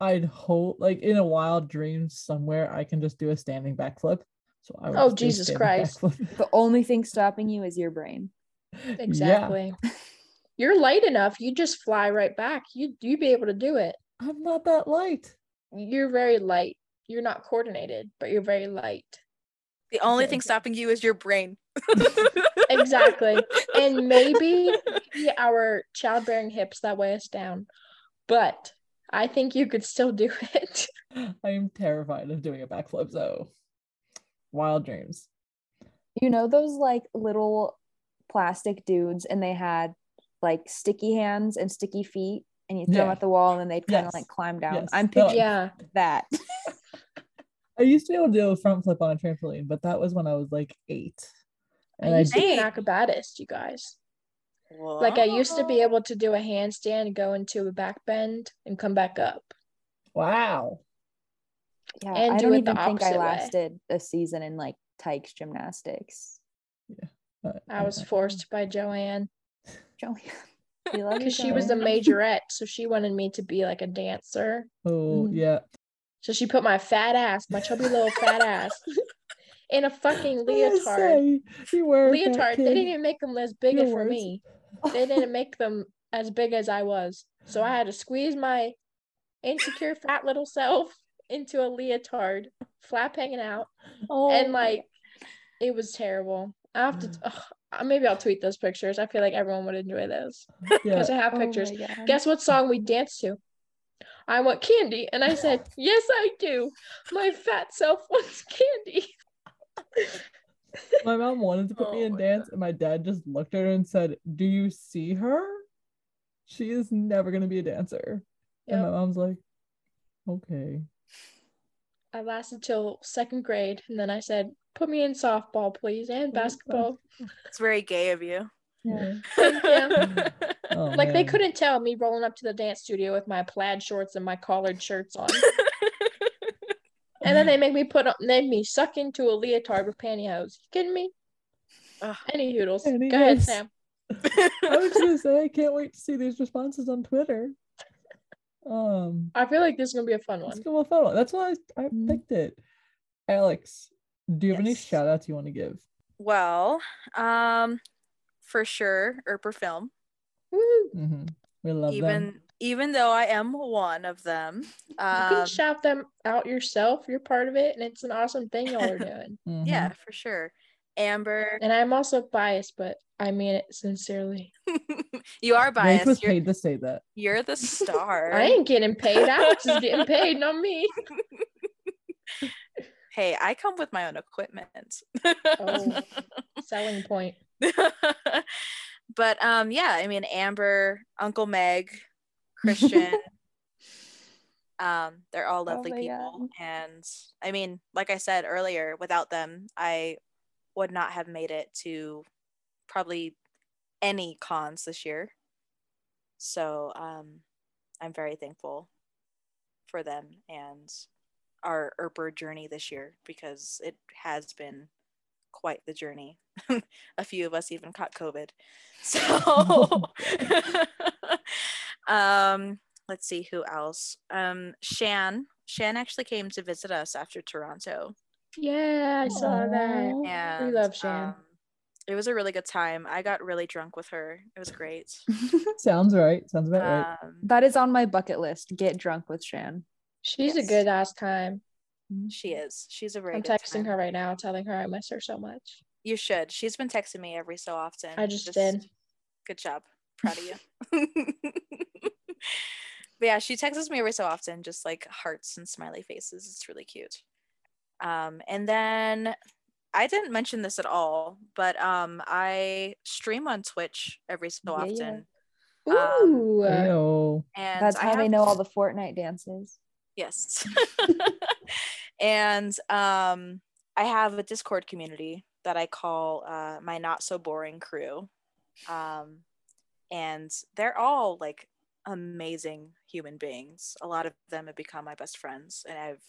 I'd hope, like in a wild dream somewhere, I can just do a standing backflip. So I would oh, Jesus Christ. Backflip. The only thing stopping you is your brain. Exactly. Yeah. You're light enough, you just fly right back. You, you'd be able to do it. I'm not that light. You're very light. You're not coordinated, but you're very light. The only okay. thing stopping you is your brain. Exactly. And maybe our childbearing hips that weigh us down. But I think you could still do it. I am terrified of doing a backflip, though. Wild dreams. you know those like little plastic dudes, and they had like sticky hands and sticky feet, and you throw yeah. them at the wall, and then they'd kind of yes. like climb down. Yes. I'm picturing yeah. that. I used to be able to do a front flip on a trampoline, but that was when I was like eight. And I used I to be an acrobatist, you guys. Whoa. Like I used to be able to do a handstand, go into a back bend, and come back up. Wow. Yeah, and I do don't even think I lasted way. a season in like Tyke's gymnastics. Yeah, but, I was forced by Joanne. Joanne, because she was a majorette, so she wanted me to be like a dancer. Oh mm-hmm. yeah. So she put my fat ass, my chubby little fat ass, in a fucking leotard. You were leotard. They didn't even make them as big as for me. They didn't make them as big as I was, so I had to squeeze my insecure fat little self into a leotard, flap hanging out. Oh. And like it was terrible. I have to ugh, maybe I'll tweet those pictures. I feel like everyone would enjoy those because yeah. I have pictures. Oh, guess what song we danced to? I want candy. And I said, yes I do, my fat self wants candy. My mom wanted to put oh, me in dance God. And my dad just looked at her and said, do you see her? She is never going to be a dancer. Yep. And my mom's like, okay. I lasted till second grade, and then I said, put me in softball, please, and basketball. It's very gay of you. Yeah. yeah. Oh, like, man. They couldn't tell me rolling up to the dance studio with my plaid shorts and my collared shirts on. And then they make me put up, made me suck into a leotard with pantyhose. You kidding me? Ugh. Any hoodles. Any Go ahead, Sam. I was going to say, I can't wait to see these responses on Twitter. Um, I feel like this is gonna be a fun one. It's gonna be a fun one. That's why I, I picked it. Alex, do you yes. have any shout outs you want to give? Well, um, for sure, Earper Film. Woo! Mm-hmm. We love even, them. Even though I am one of them, um, you can shout them out yourself. You're part of it, and it's an awesome thing y'all are doing. Mm-hmm. Yeah, for sure. Amber, and I'm also biased, but I mean it sincerely. You are biased. Rach was you're paid to say that. You're the star. I ain't getting paid. Alex is getting paid, not me. Hey, I come with my own equipment. Oh, selling point. But um, yeah, I mean Amber, Uncle Meg, Christian. Um, they're all lovely oh people, God. And I mean, like I said earlier, without them, I would not have made it to probably any cons this year. So um, I'm very thankful for them and our Earper journey this year, because it has been quite the journey. A few of us even caught COVID. So um, let's see who else. Um, Shan. Shan actually came to visit us after Toronto. Yeah, I saw that. And, we love Shan. Um, it was a really good time. I got really drunk with her. It was great. Sounds right. Sounds about right. Um, that is on my bucket list. Get drunk with Shan. She's yes. a good ass time. She is. She's a very I'm good texting time. Her right now, telling her I miss her so much. You should. She's been texting me every so often. I just, just did. Good job. Proud of you. But yeah, she texts me every so often, just like hearts and smiley faces. It's really cute. Um, and then I didn't mention this at all, but um, I stream on Twitch every so often. Yeah, yeah. Ooh, um, ew. And that's I how have... they know all the Fortnite dances. Yes. And um, I have a Discord community that I call uh, my Not So Boring Crew. Um, and they're all like amazing human beings. A lot of them have become my best friends, and I've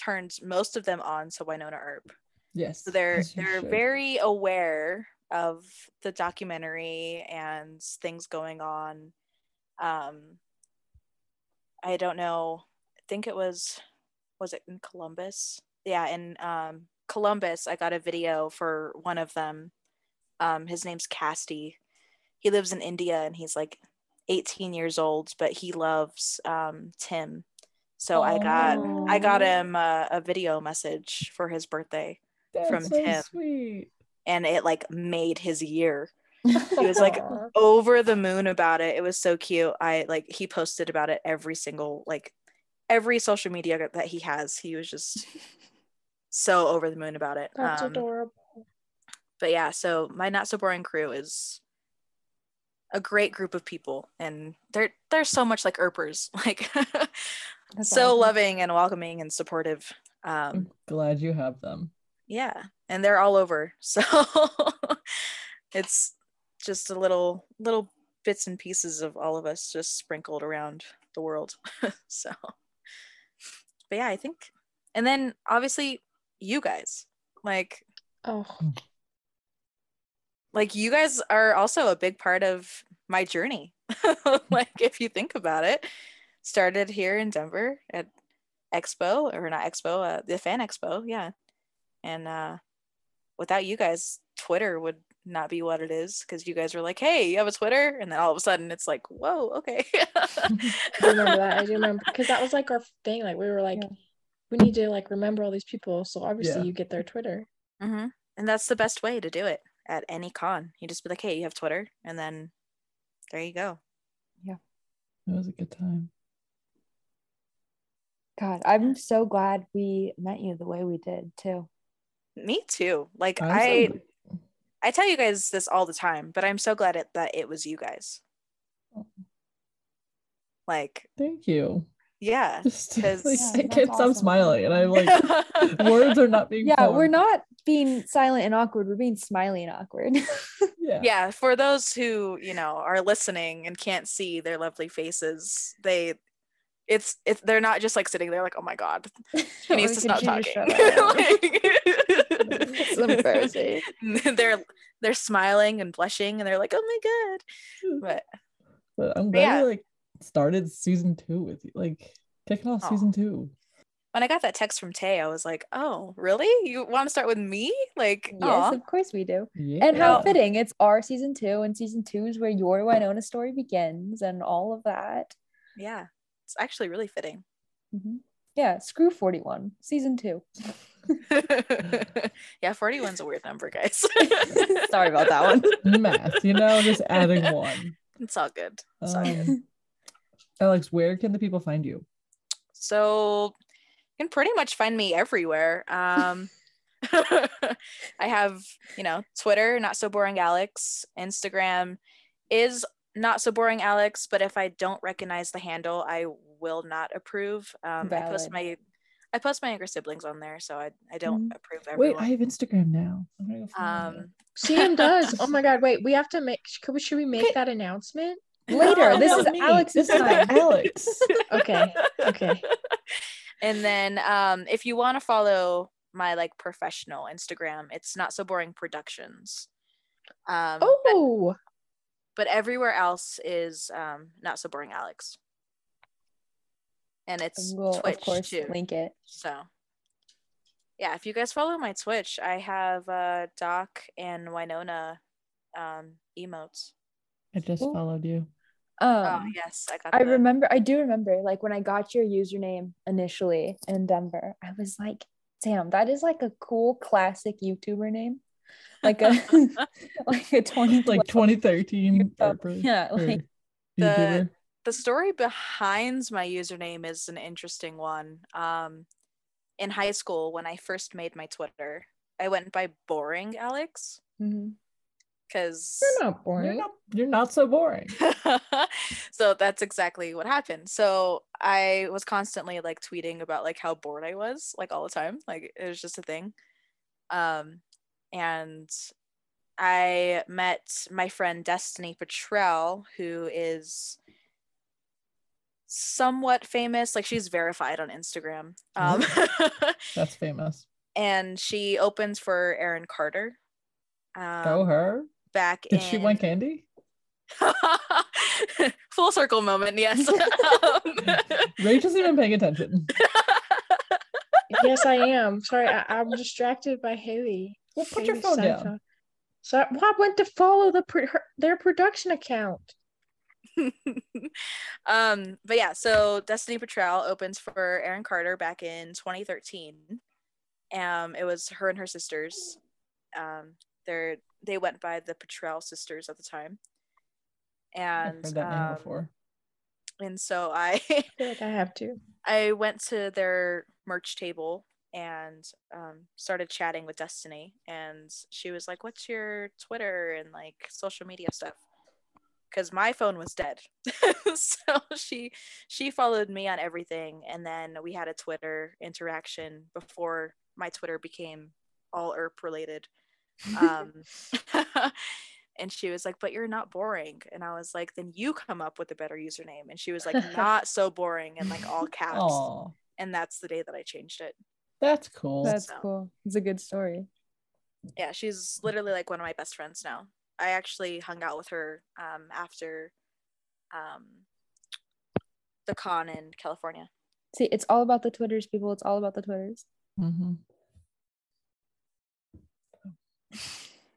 turned most of them on to Wynonna Earp. Yes. So they're they're should. very aware of the documentary and things going on. Um, I don't know. I think it was was it in Columbus? Yeah, in um, Columbus, I got a video for one of them. Um, his name's Casty. He lives in India, and he's like eighteen years old, but he loves um, Tim. So oh. I got I got him a, a video message for his birthday That's from so Tim, sweet. And it like made his year. He was like over the moon about it. It was so cute. I like he posted about it every single like every social media that he has. He was just so over the moon about it. That's um, adorable. But yeah, so my Not So Boring crew is a great group of people, and they're they're so much like Earpers, like so awesome. Loving and welcoming and supportive. Um, I'm glad you have them. Yeah, and they're all over, so it's just a little little bits and pieces of all of us just sprinkled around the world. So, but yeah, I think, and then obviously you guys, like, oh, like you guys are also a big part of my journey. Like, if you think about it, started here in Denver at Expo, or not Expo, uh, the Fan Expo, yeah. And uh, without you guys, Twitter would not be what it is, because you guys were like, hey, you have a Twitter, and then all of a sudden it's like, whoa, okay. I remember that. I do remember, because that was like our thing, like we were like, yeah, we need to like remember all these people, so obviously yeah, you get their Twitter. Mm-hmm. And that's the best way to do it at any con. You just be like, hey, you have Twitter, and then there you go. Yeah, that was a good time. God, I'm so glad we met you the way we did too. Me too. Like, I'm I so I tell you guys this all the time, but I'm so glad it, that it was you guys. Like, thank you. Yeah, just like, yeah, it keeps, awesome. I'm smiling, and I'm like, words are not being. Yeah, formed. We're not being silent and awkward. We're being smiley and awkward. Yeah. Yeah, for those who, you know, are listening and can't see their lovely faces, they, it's it's they're not just like sitting there like, oh my god, and he's just not talking. It's embarrassing. They're they're smiling and blushing, and they're like, oh my god. But, but I'm glad, yeah, you like started season two with you, like kicking off, oh, season two. When I got that text from Tay, I was like, oh really, you want to start with me? Like, yes, aw, of course we do. Yeah. And how fitting, it's our season two, and season two is where your Wynonna story begins and all of that. Yeah, it's actually really fitting. Mm-hmm. Yeah, screw forty-one, season two. Yeah, forty-one's a weird number, guys. Sorry about that one. Math, you know, just adding one. It's all good. It's um, all good. Alex, where can the people find you? So you can pretty much find me everywhere. Um, I have, you know, Twitter, Not So Boring Alex. Instagram is Not So Boring Alex, but if I don't recognize the handle, I will not approve. Um, I post my I post my younger siblings on there, so I, I don't mm. approve everyone. Wait, I have Instagram now. I'm gonna go um, Sam does. Oh my god, wait, we have to make, could, should we make okay. that announcement? Later. No, this is me. Alex's this time. Is Alex. Okay. Okay. And then um, if you want to follow my like professional Instagram, it's Not So Boring Productions. Um, oh. But, but everywhere else is um, Not So Boring Alex. And it's we'll, Twitch of course, too. Link it. So yeah, if you guys follow my Twitch, I have uh, Doc and Wynonna um, emotes. I just Ooh. Followed you. Um, oh yes, I got. I that. remember. I do remember. Like when I got your username initially in Denver, I was like, "Damn, that is like a cool classic YouTuber name, like a like a twenty like twenty thirteen. Yeah, like the YouTuber. The story behind my username is an interesting one. Um, in high school, when I first made my Twitter, I went by Boring Alex. Mm-hmm. Because you're not boring, you're not, you're not so boring. So that's exactly what happened. So I was constantly like tweeting about like how bored I was, like all the time, like it was just a thing. Um and I met my friend Destiny Petrell, who is somewhat famous, like she's verified on Instagram. Um that's famous, and she opens for Aaron Carter. Um, oh, her back did in... she want candy? Full circle moment, yes. um... Rach isn't even paying attention. Yes, I am. Sorry, I- I'm distracted by Haley. Well, put Haley your phone Seinfeld. Down. So I, well, I went to follow the pr- her, their production account. um, but yeah, so Destiny Petrell opens for Aaron Carter back in twenty thirteen. Um, it was her and her sisters. Um. They're, they went by the Petrell sisters at the time, and I've heard that name um, before. And so I, I feel like I have to. I went to their merch table and um, started chatting with Destiny, and she was like, what's your Twitter and like social media stuff? Because my phone was dead. So she she followed me on everything, and then we had a Twitter interaction before my Twitter became all E R P related. Um, and she was like, but you're not boring. And I was like, then you come up with a better username. And she was like, not so boring, and like all caps. Aww. And that's the day that I changed it. That's cool. That's so cool. It's a good story. Yeah, she's literally like one of my best friends now. I actually hung out with her um, after um, the con in California. See, it's all about the Twitters, people. It's all about the Twitters. Mm-hmm.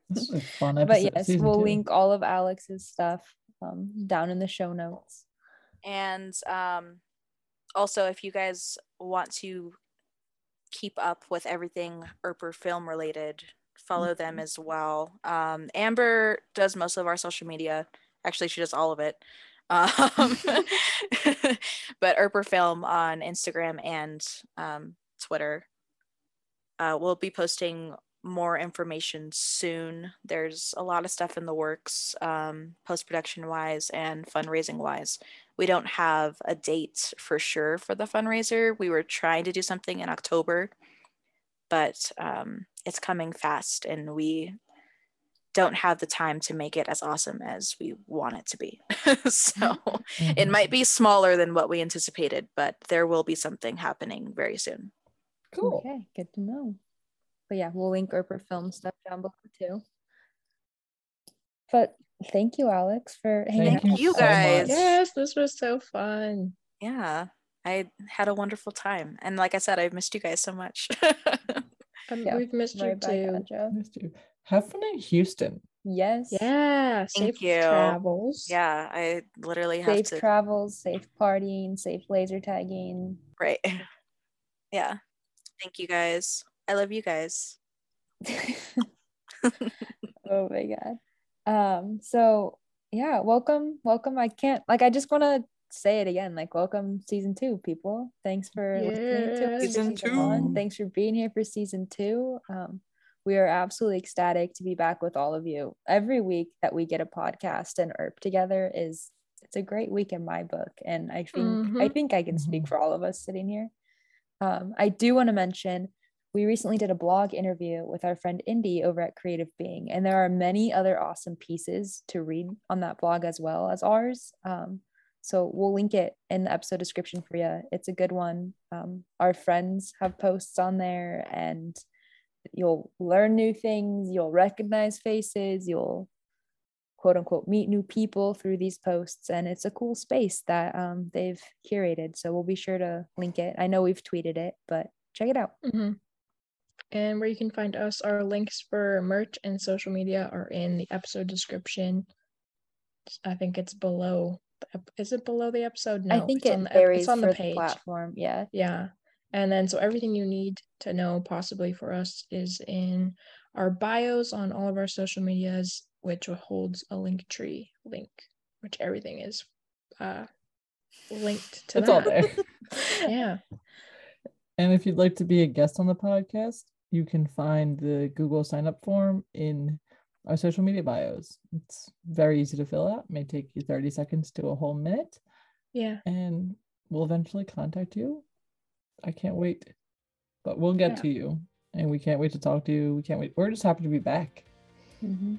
This is a fun episode. But yes, Season we'll two. Link all of Alex's stuff um, down in the show notes. And um, also, if you guys want to keep up with everything Earper Film related, follow them as well. Um, Amber does most of our social media. Actually, she does all of it. Um, but Earper Film on Instagram and um, Twitter. Uh, we'll be posting more information soon. There's a lot of stuff in the works, um, post-production wise and fundraising wise. We don't have a date for sure for the fundraiser. We were trying to do something in October, but um, it's coming fast and we don't have the time to make it as awesome as we want it to be. So mm-hmm. It might be smaller than what we anticipated, but there will be something happening very soon. Cool. Okay, good to know. But yeah, we'll link Earper Film stuff down below too. But thank you, Alex, for hanging out. Thank you guys. Yes, this was so fun. Yeah. I had a wonderful time. And like I said, I've missed you guys so much. And yeah, we've missed you too. Missed you. Have fun in Houston. Yes. Yeah. Thank safe you. Travels. Yeah. I literally have safe to. Safe travels, safe partying, safe laser tagging. Right. Yeah. Thank you guys. I love you guys. Oh my God. Um, so yeah, welcome. Welcome. I can't, like, I just want to say it again, like, welcome season two, people. Thanks for yeah, listening to season, season two. One. Thanks for being here for season two. Um, we are absolutely ecstatic to be back with all of you. Every week that we get a podcast and E R P together is it's a great week in my book, and I think mm-hmm. I think I can speak for all of us sitting here. Um, I do want to mention we recently did a blog interview with our friend Indy over at Creative Being, and there are many other awesome pieces to read on that blog as well as ours. Um, So we'll link it in the episode description for you. It's a good one. Um, our friends have posts on there, and you'll learn new things. You'll recognize faces. You'll quote unquote meet new people through these posts. And it's a cool space that um, they've curated. So we'll be sure to link it. I know we've tweeted it, but check it out. Mm-hmm. And where you can find us, our links for merch and social media are in the episode description. I think it's below. Is it below the episode? No, I think it's it on the, it's on the page. The platform. Yeah. Yeah. And then so everything you need to know possibly for us is in our bios on all of our social medias, which holds a Linktree link, which everything is uh, linked to. It's that. All there. Yeah. And if you'd like to be a guest on the podcast, you can find the Google sign up form in our social media bios. It's very easy to fill out. It may take you thirty seconds to a whole minute. Yeah. And we'll eventually contact you. I can't wait. But we'll get yeah. to you. And we can't wait to talk to you. We can't wait. We're just happy to be back. Mm-hmm.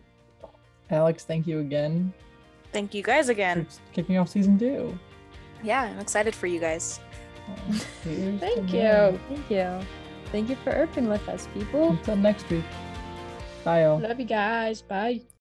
Alex, thank you again. Thank you guys again. For kicking off season two. Yeah, I'm excited for you guys. Thank you. Thank you. Thank you for E R Ping with us, people. Until next week. Bye, y'all. Love you guys. Bye.